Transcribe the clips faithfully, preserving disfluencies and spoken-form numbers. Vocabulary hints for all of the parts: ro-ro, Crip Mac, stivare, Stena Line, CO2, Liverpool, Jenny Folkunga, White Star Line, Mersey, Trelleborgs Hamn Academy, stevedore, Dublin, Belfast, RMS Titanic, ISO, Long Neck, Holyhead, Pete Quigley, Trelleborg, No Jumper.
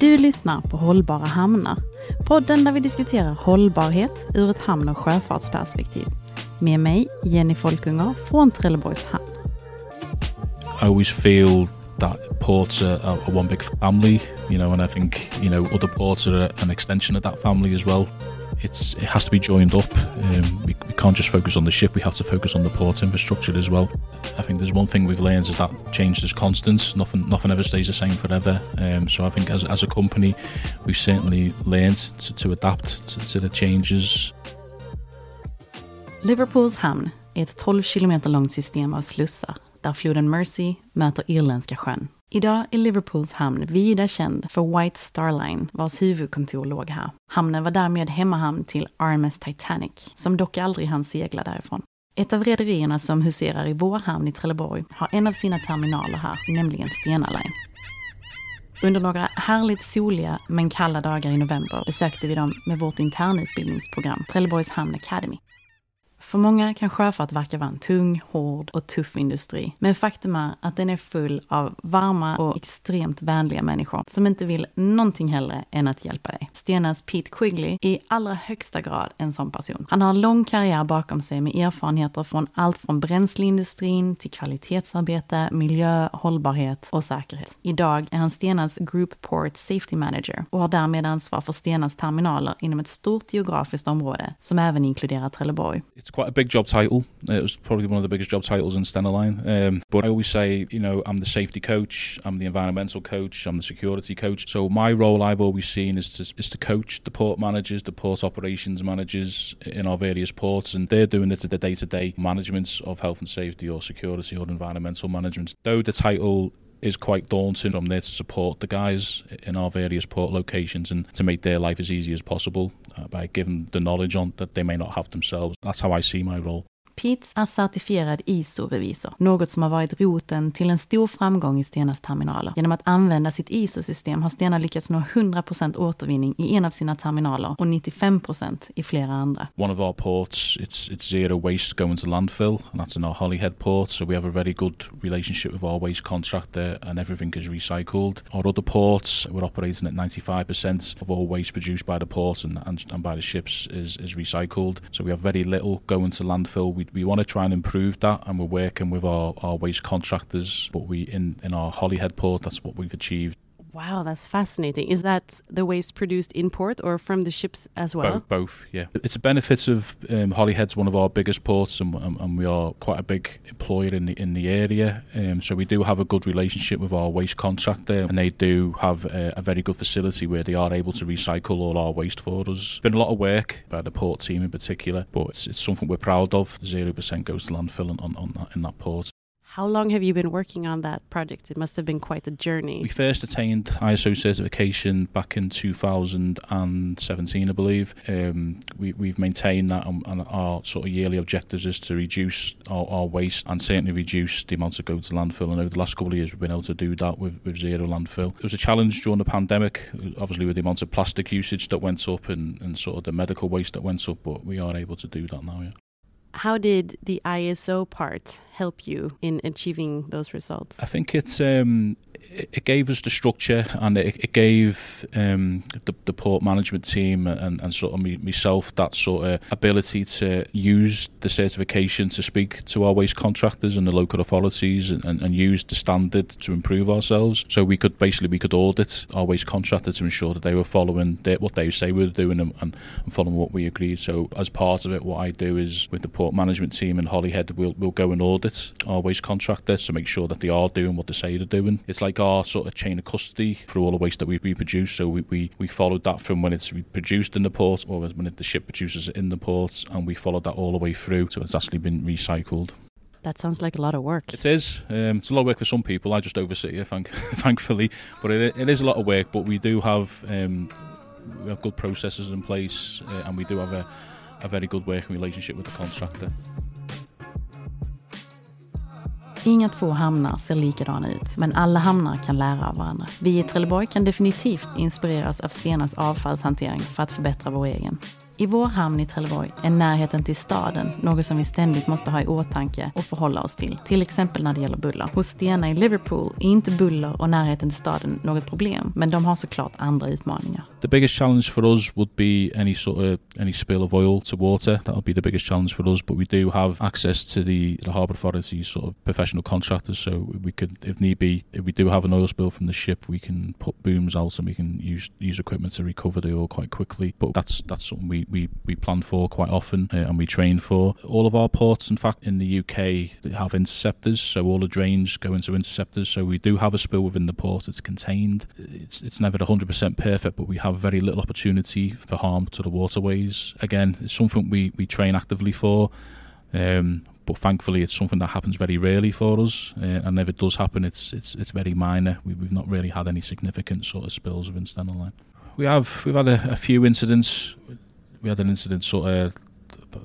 Du lyssnar på Hållbara hamnar, podden där vi diskuterar hållbarhet ur ett hamn- och sjöfartsperspektiv. Med mig, Jenny Folkunga från Trelleborgs hamn. I always feel that ports are a one big family, you know, and I think, you know, other ports are an extension of that family as well. It's, it has to be joined up. Um, we, we can't just focus on the ship, we have to focus on the port infrastructure as well. I think there's one thing we've learned is that change is constant. Nothing nothing ever stays the same forever. Um, so I think as, as a company, we've certainly learned to, to adapt to, to the changes. Liverpools hamn är ett tolv kilometer långt system av slussar där floden Mersey möter Irländska sjön. Idag är Liverpools hamn vida känd för White Star Line, vars huvudkontor låg här. Hamnen var därmed hemmahamn till R M S Titanic, som dock aldrig hann segla därifrån. Ett av rederierna som huserar i vår hamn i Trelleborg har en av sina terminaler här, nämligen Stena Line. Under några härligt soliga men kalla dagar i november besökte vi dem med vårt internutbildningsprogram Trelleborgs Hamn Academy. För många kan sjöfart verka vara en tung, hård och tuff industri. Men faktum är att den är full av varma och extremt vänliga människor som inte vill någonting hellre än att hjälpa dig. Stenas Pete Quigley är i allra högsta grad en sån person. Han har en lång karriär bakom sig med erfarenheter från allt från bränsleindustrin till kvalitetsarbete, miljö, hållbarhet och säkerhet. Idag är han Stenas Group Port Safety Manager och har därmed ansvar för Stenas terminaler inom ett stort geografiskt område som även inkluderar Trelleborg. It's quite a big job title. It was probably one of the biggest job titles in Stena Line. Um, but I always say, you know, I'm the safety coach, I'm the environmental coach, I'm the security coach. So my role I've always seen is to is to coach the port managers, the port operations managers in our various ports, and they're doing it to the day-to-day management of health and safety or security or environmental management. Though the title is quite daunting, I'm there to support the guys in our various port locations and to make their life as easy as possible by giving the knowledge on that they may not have themselves. That's how I see my role. Pete är certifierad I S O-revisor, något som har varit roten till en stor framgång i Stenas terminaler. Genom att använda sitt I S O-system har Stena lyckats nå hundra procent återvinning i en av sina terminaler och nittiofem procent i flera andra. One of our ports, it's, it's zero waste going to landfill, and that's in our Holyhead port, so we have a very good relationship with our waste contractor and everything is recycled. Our other ports, we're operating at ninety-five percent of all waste produced by the port and, and, and by the ships is, is recycled, so we have very little going to landfill. We We want to try and improve that, and we're working with our, our waste contractors, but we in, in our Holyhead port, that's what we've achieved. Wow, that's fascinating. Is that the waste produced in port or from the ships as well? Both, both yeah. It's a benefit of um, Holyhead's one of our biggest ports, and, and, and we are quite a big employer in the in the area. Um, so we do have a good relationship with our waste contractor, and they do have a, a very good facility where they are able to recycle all our waste for us. It's been a lot of work by the port team in particular, but it's, it's something we're proud of. Zero percent goes to landfill on, on, on that, in that port. How long have you been working on that project? It must have been quite a journey. We first attained I S O certification back in two thousand seventeen, I believe. Um, we, we've maintained that, and, and our sort of yearly objectives is to reduce our, our waste and certainly reduce the amount that goes to landfill. And over the last couple of years, we've been able to do that with, with zero landfill. It was a challenge during the pandemic, obviously with the amount of plastic usage that went up and, and sort of the medical waste that went up, but we are able to do that now, yeah. How did the I S O part help you in achieving those results? I think it's um, it gave us the structure, and it, it gave um, the, the port management team and, and sort of me, myself that sort of ability to use the certification to speak to our waste contractors and the local authorities, and, and, and use the standard to improve ourselves. So we could basically we could audit our waste contractor to ensure that they were following their, what they say we were doing and, and following what we agreed. So as part of it, what I do is with the port management team in Holyhead, we'll, we'll go and audit our waste contractors to make sure that they are doing what they say they're doing. It's like our sort of chain of custody for all the waste that we, we produce, so we, we, we followed that from when it's produced in the port or when it, the ship produces it in the port, and we followed that all the way through, so it's actually been recycled. That sounds like a lot of work. It is. Um, it's a lot of work for some people. I just oversee it, thank, thankfully. But it, it is a lot of work, but we do have, um, we have good processes in place, uh, and we do have a a very good working relationship with the contractor. Inga två hamnar ser likadana ut, men alla hamnar kan lära av varandra. Vi i Trelleborg kan definitivt inspireras av Stenas avfallshantering för att förbättra vår egen. I vår hamn i Trelleborg är närheten till staden något som vi ständigt måste ha i åtanke och förhålla oss till, till exempel när det gäller buller. Hos Stena i Liverpool är inte buller och närheten till staden något problem, men de har såklart andra utmaningar. The biggest challenge for us would be any sort of any spill of oil to water. That would be the biggest challenge for us, but we do have access to the, the harbour authority's sort of professional contractors, so we could, if need be, if we do have an oil spill from the ship, we can put booms out and we can use use equipment to recover the oil quite quickly. But that's that's something we we we plan for quite often uh, and we train for. All of our ports, in fact, in the U K, they have interceptors, so all the drains go into interceptors. So we do have a spill within the port; it's contained. It's it's never one hundred percent perfect, but we have very little opportunity for harm to the waterways. Again, it's something we we train actively for. Um, But thankfully, it's something that happens very rarely for us, uh, and if it does happen, it's it's it's very minor. We, we've not really had any significant sort of spills within Stena Line. We have we've had a, a few incidents. We had an incident sort of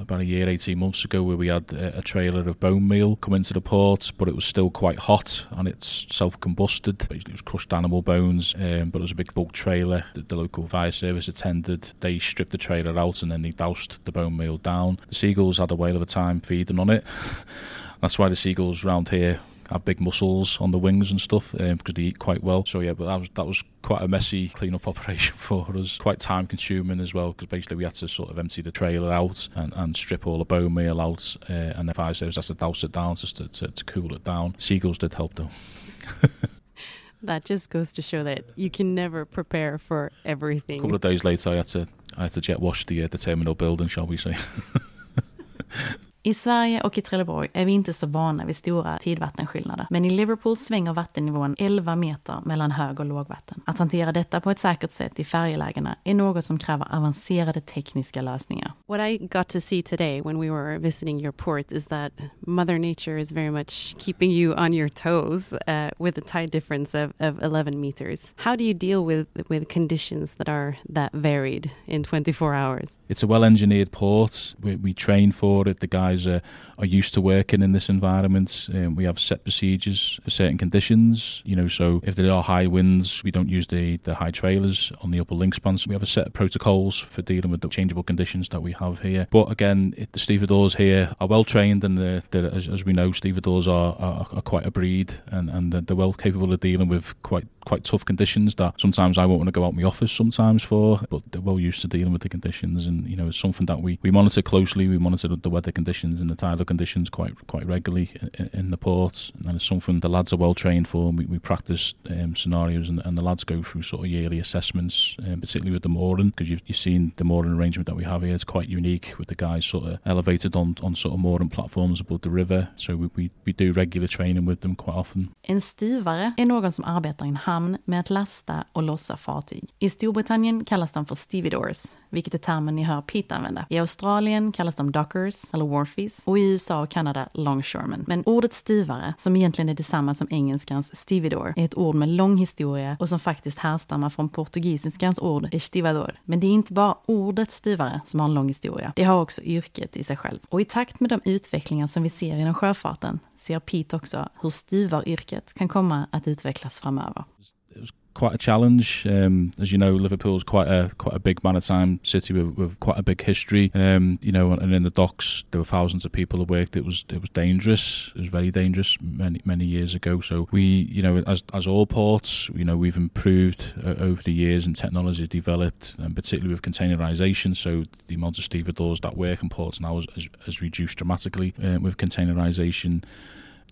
about a year, eighteen months ago, where we had a, a trailer of bone meal come into the port, but it was still quite hot and it's self-combusted. It was crushed animal bones, um, but it was a big bulk trailer that the local fire service attended. They stripped the trailer out and then they doused the bone meal down. The seagulls had a whale of a time feeding on it. That's why the seagulls round here have big muscles on the wings and stuff, um, because they eat quite well. So yeah, but that was, that was quite a messy clean-up operation for us. Quite time-consuming as well, because basically we had to sort of empty the trailer out and, and strip all the bone meal out, uh, and the fire service has to douse it down just to, to, to cool it down. Seagulls did help though. That just goes to show that you can never prepare for everything. A couple of days later, I had to I had to jet wash the, uh, the terminal building, shall we say. I Sverige och i Trelleborg är vi inte så vana vid stora tidvattenskillnader. Men i Liverpool svänger vattennivån elva meter mellan hög- och lågvatten. Att hantera detta på ett säkert sätt i färjelägena är något som kräver avancerade tekniska lösningar. What I got to see today when we were visiting your port is that Mother Nature is very much keeping you on your toes uh, with a tide difference of, of eleven meters. How do you deal with, with conditions that are that varied in twenty-four hours? It's a well-engineered port. We, we train for it. The guys Are, are used to working in this environment. Um, we have set procedures for certain conditions, you know, so if there are high winds, we don't use the, the high trailers on the upper link spans. We have a set of protocols for dealing with the changeable conditions that we have here. But again, it, the stevedores here are well trained, and the, the, as, as we know, stevedores are, are, are quite a breed, and, and they're well capable of dealing with quite quite tough conditions that sometimes I won't want to go out my office sometimes for, but they're well used to dealing with the conditions, and you know, it's something that we, we monitor closely. We monitor the weather conditions and the tidal conditions quite quite regularly in, in the port, and it's something the lads are well trained for. And we, we practice um, scenarios, and, and the lads go through sort of yearly assessments, um, particularly with the mooring, because you've, you've seen the mooring arrangement that we have here is quite unique, with the guys sort of elevated on, on sort of mooring platforms above the river. So we, we, we do regular training with them quite often. En stuvare är någon som arbetar i en hamn med att lasta och lossa fartyg. I Storbritannien kallas de för stevedores, vilket är termen ni hör Pete använda. I Australien kallas de dockers eller wharfies, och i U S A och Kanada longshoremen. Men ordet stivare, som egentligen är detsamma som engelskans stevedore, är ett ord med lång historia och som faktiskt härstammar från portugisiskans ord estivador. Men det är inte bara ordet stivare som har en lång historia, det har också yrket i sig själv. Och i takt med de utvecklingar som vi ser inom sjöfarten ser Pete också hur stivaryrket kan komma att utvecklas framöver. Quite a challenge, um, as you know. Liverpool's quite a quite a big maritime city with, with quite a big history, um, you know. And in the docks, there were thousands of people who worked. It was it was dangerous. It was very dangerous many many years ago. So we, you know, as as all ports, you know, we've improved uh, over the years, and technology developed, and particularly with containerisation. So the amount of stevedores that work in ports now has has reduced dramatically uh, with containerisation.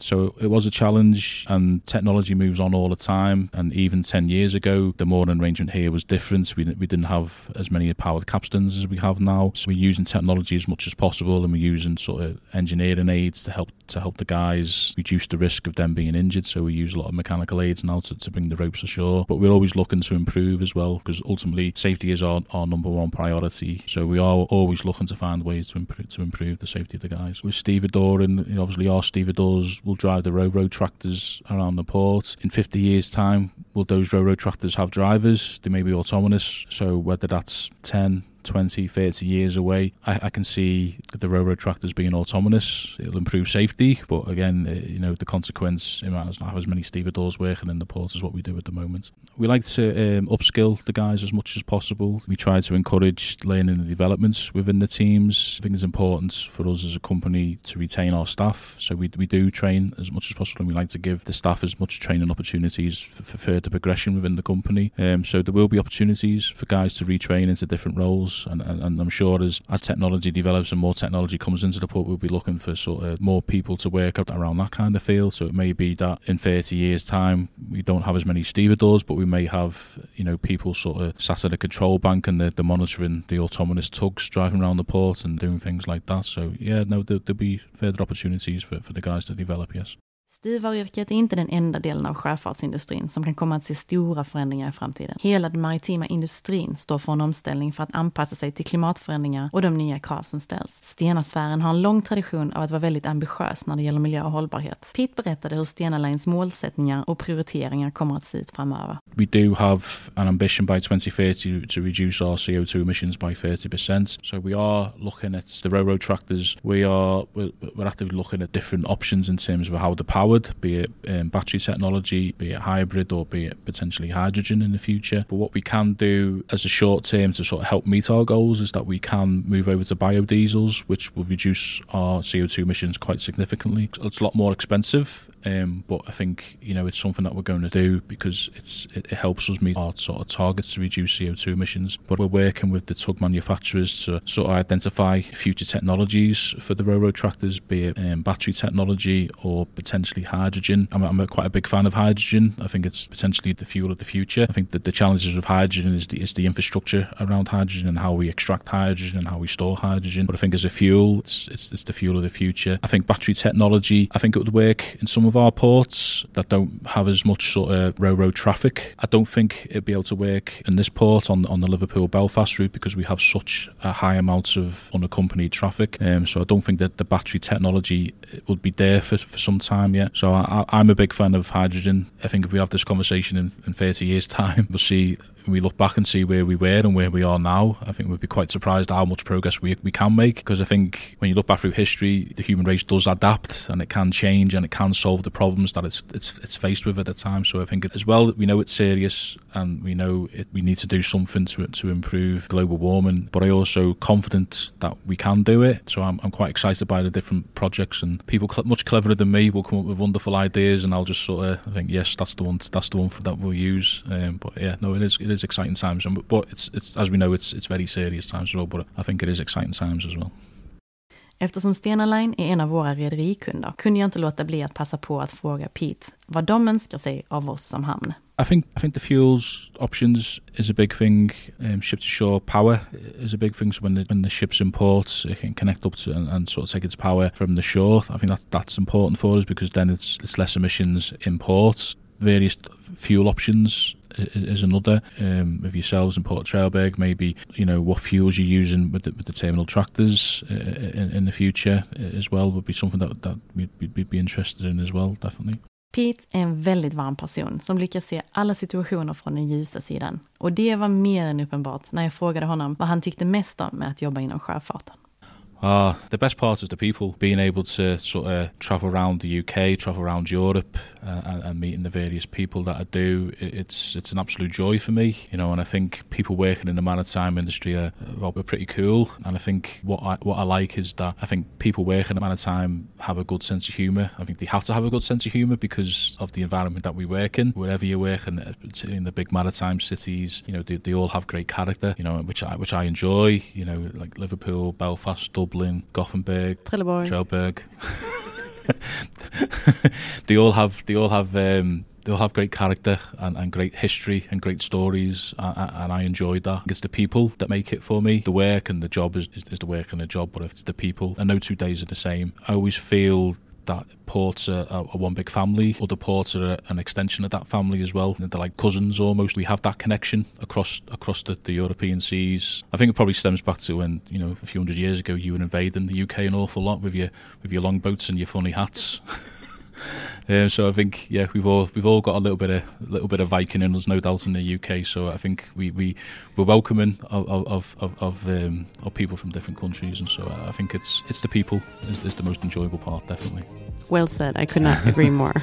So it was a challenge, and technology moves on all the time. And even ten years ago, the mooring arrangement here was different. We, we didn't have as many powered capstans as we have now. So we're using technology as much as possible, and we're using sort of engineering aids to help to help the guys reduce the risk of them being injured. So we use a lot of mechanical aids now to, to bring the ropes ashore. But we're always looking to improve as well, because ultimately safety is our, our number one priority. So we are always looking to find ways to improve, to improve the safety of the guys. With stevedoring, you know, obviously our stevedores will drive the ro-ro tractors around the port. In fifty years' time, will those ro-ro tractors have drivers? They may be autonomous. So whether that's 10, twenty, thirty years away, I, I can see the railroad tractors being autonomous. It'll improve safety, but again, it, you know, the consequence, it might not have as many stevedores working in the port as what we do at the moment. We like to um, upskill the guys as much as possible. We try to encourage learning and developments within the teams. I think it's important for us as a company to retain our staff, so we we do train as much as possible, and we like to give the staff as much training opportunities for, for further progression within the company. Um, so there will be opportunities for guys to retrain into different roles, and, and, and I'm sure as, as technology develops and more technology comes into the port, we'll be looking for sort of more people to work around that kind of field. So it may be that in thirty years' time we don't have as many stevedores, but we may have, you know, people sort of sat at a control bank and they're, they're monitoring the autonomous tugs driving around the port and doing things like that. So yeah, no, there, there'll be further opportunities for, for the guys to develop, yes. Styvaryrket är inte den enda delen av sjöfartsindustrin som kan komma att se stora förändringar i framtiden. Hela den maritima industrin står för en omställning för att anpassa sig till klimatförändringar och de nya krav som ställs. Stena-sfären har en lång tradition av att vara väldigt ambitiös när det gäller miljö och hållbarhet. Pete berättade hur Stena Lines målsättningar och prioriteringar kommer att se ut framöver. We do have an ambition by twenty thirty to reduce our C O two emissions by thirty percent. So we are looking at the railroad tractors. We are we're actively looking at different options in terms of how the power Powered, be it um, battery technology, be it hybrid, or be it potentially hydrogen in the future. But what we can do as a short term to sort of help meet our goals is that we can move over to biodiesels, which will reduce our C O two emissions quite significantly. It's a lot more expensive, um, but I think, you know, it's something that we're going to do because it's it, it helps us meet our sort of targets to reduce C O two emissions. But we're working with the tug manufacturers to sort of identify future technologies for the railroad tractors, be it um, battery technology or potentially hydrogen. I'm, I'm a quite a big fan of hydrogen. I think it's potentially the fuel of the future. I think that the challenges of hydrogen is the, is the infrastructure around hydrogen and how we extract hydrogen and how we store hydrogen. But I think as a fuel, it's, it's, it's the fuel of the future. I think battery technology, I think it would work in some of our ports that don't have as much sort of railroad traffic. I don't think it'd be able to work in this port on, on the Liverpool-Belfast route because we have such a high amount of unaccompanied traffic. Um, so I don't think that the battery technology would be there for, for some time yet. So I, I'm a big fan of hydrogen. I think if we have this conversation in, in thirty years' time, we'll see. We look back and see where we were and where we are now. I think we'd be quite surprised how much progress we we can make, because I think when you look back through history, the human race does adapt and it can change and it can solve the problems that it's it's, it's faced with at the time. So I think as well, we know it's serious and we know it, we need to do something to to improve global warming. But I'm also confident that we can do it. So I'm I'm quite excited by the different projects, and people cl- much cleverer than me will come up with wonderful ideas, and I'll just sort of I think yes, that's the one that's the one that we'll use. Um, but yeah, no, it is. It is It's exciting times, and but it's it's as we know it's it's very serious times as well, but I think it is exciting times as well. Eftersom Stena Line är en av våra rederiekunder kunde jag inte låta bli att passa på att fråga Pete vad de önskar sig av oss som hamn. I think I think the fuels options is a big thing. Um, ship to shore power is a big thing. So when the when the ship's in port, it can connect up to and, and sort of take its power from the shore. I think that that's important for us because then it's it's less emissions in port. Various fuel options is another. Um, with yourselves in Port Trelleborg, maybe, you know, what fuels you're using with the, with the terminal tractors uh, in, in the future as well would be something that, that we'd, we'd be interested in as well, definitely. Pete är en väldigt varm person som lyckas se alla situationer från den ljusa sidan. Och det var mer än uppenbart när jag frågade honom vad han tyckte mest om med att jobba inom sjöfarten. Ah, the best part is the people, being able to sort of travel around the U K, travel around Europe, uh, and, and meeting the various people that I do. It's it's an absolute joy for me, you know. And I think people working in the maritime industry are, are pretty cool. And I think what I what I like is that I think people working in the maritime have a good sense of humour. I think they have to have a good sense of humour because of the environment that we work in. Wherever you work, and particularly in the big maritime cities, you know, they they all have great character, you know, which I which I enjoy. You know, like Liverpool, Belfast, Dublin, Gothenburg, Trelleborg, Trelleborg. They all have, they all have, um, they all have great character and, and great history and great stories, and, and I enjoyed that. It's the people that make it for me. The work and the job is, is, is the work and the job, but it's the people. And no two days are the same. I always feel that ports are, are one big family. Other ports are an extension of that family as well. They're like cousins almost. We have that connection across across the, the European seas. I think it probably stems back to when, you know, a few hundred years ago you were invading the U K an awful lot with your with your long boats and your funny hats. Um, so I think, yeah, we've all we've all got a little bit of a little bit of Viking in us, no doubt, in the U K. So I think we we we're welcoming of of of of, um, of people from different countries, and so I think it's it's the people is, is the most enjoyable part, definitely. Well said. I could not agree more.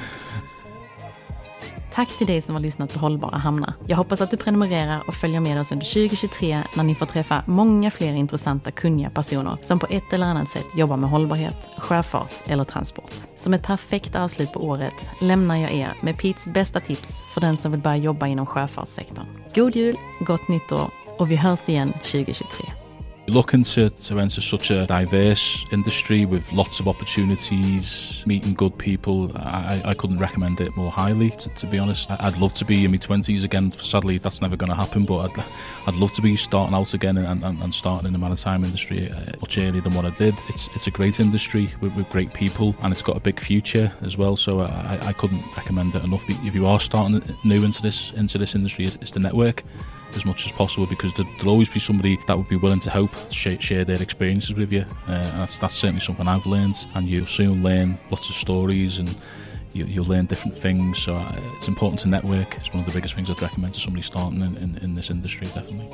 Tack till dig som har lyssnat på Hållbara Hamnar. Jag hoppas att du prenumererar och följer med oss under tjugo tjugotre när ni får träffa många fler intressanta, kunniga personer som på ett eller annat sätt jobbar med hållbarhet, sjöfart eller transport. Som ett perfekt avslut på året lämnar jag er med Pete's bästa tips för den som vill börja jobba inom sjöfartssektorn. God jul, gott nytt år och vi hörs igen tjugo tjugotre. You're looking to, to enter such a diverse industry with lots of opportunities, meeting good people. I, I couldn't recommend it more highly, to, to be honest. I'd love to be in my twenties again. Sadly, that's never going to happen, but I'd, I'd love to be starting out again and, and, and starting in the maritime industry much earlier than what I did. It's it's a great industry with, with great people, and it's got a big future as well, so I, I couldn't recommend it enough. If you are starting new into this, into this industry, it's, it's the network as much as possible, because there'll always be somebody that would be willing to help share, share their experiences with you, uh, and that's, that's certainly something I've learned, and you'll soon learn lots of stories and you, you'll learn different things, so I, it's important to network. It's one of the biggest things I'd recommend to somebody starting in, in, in this industry, definitely.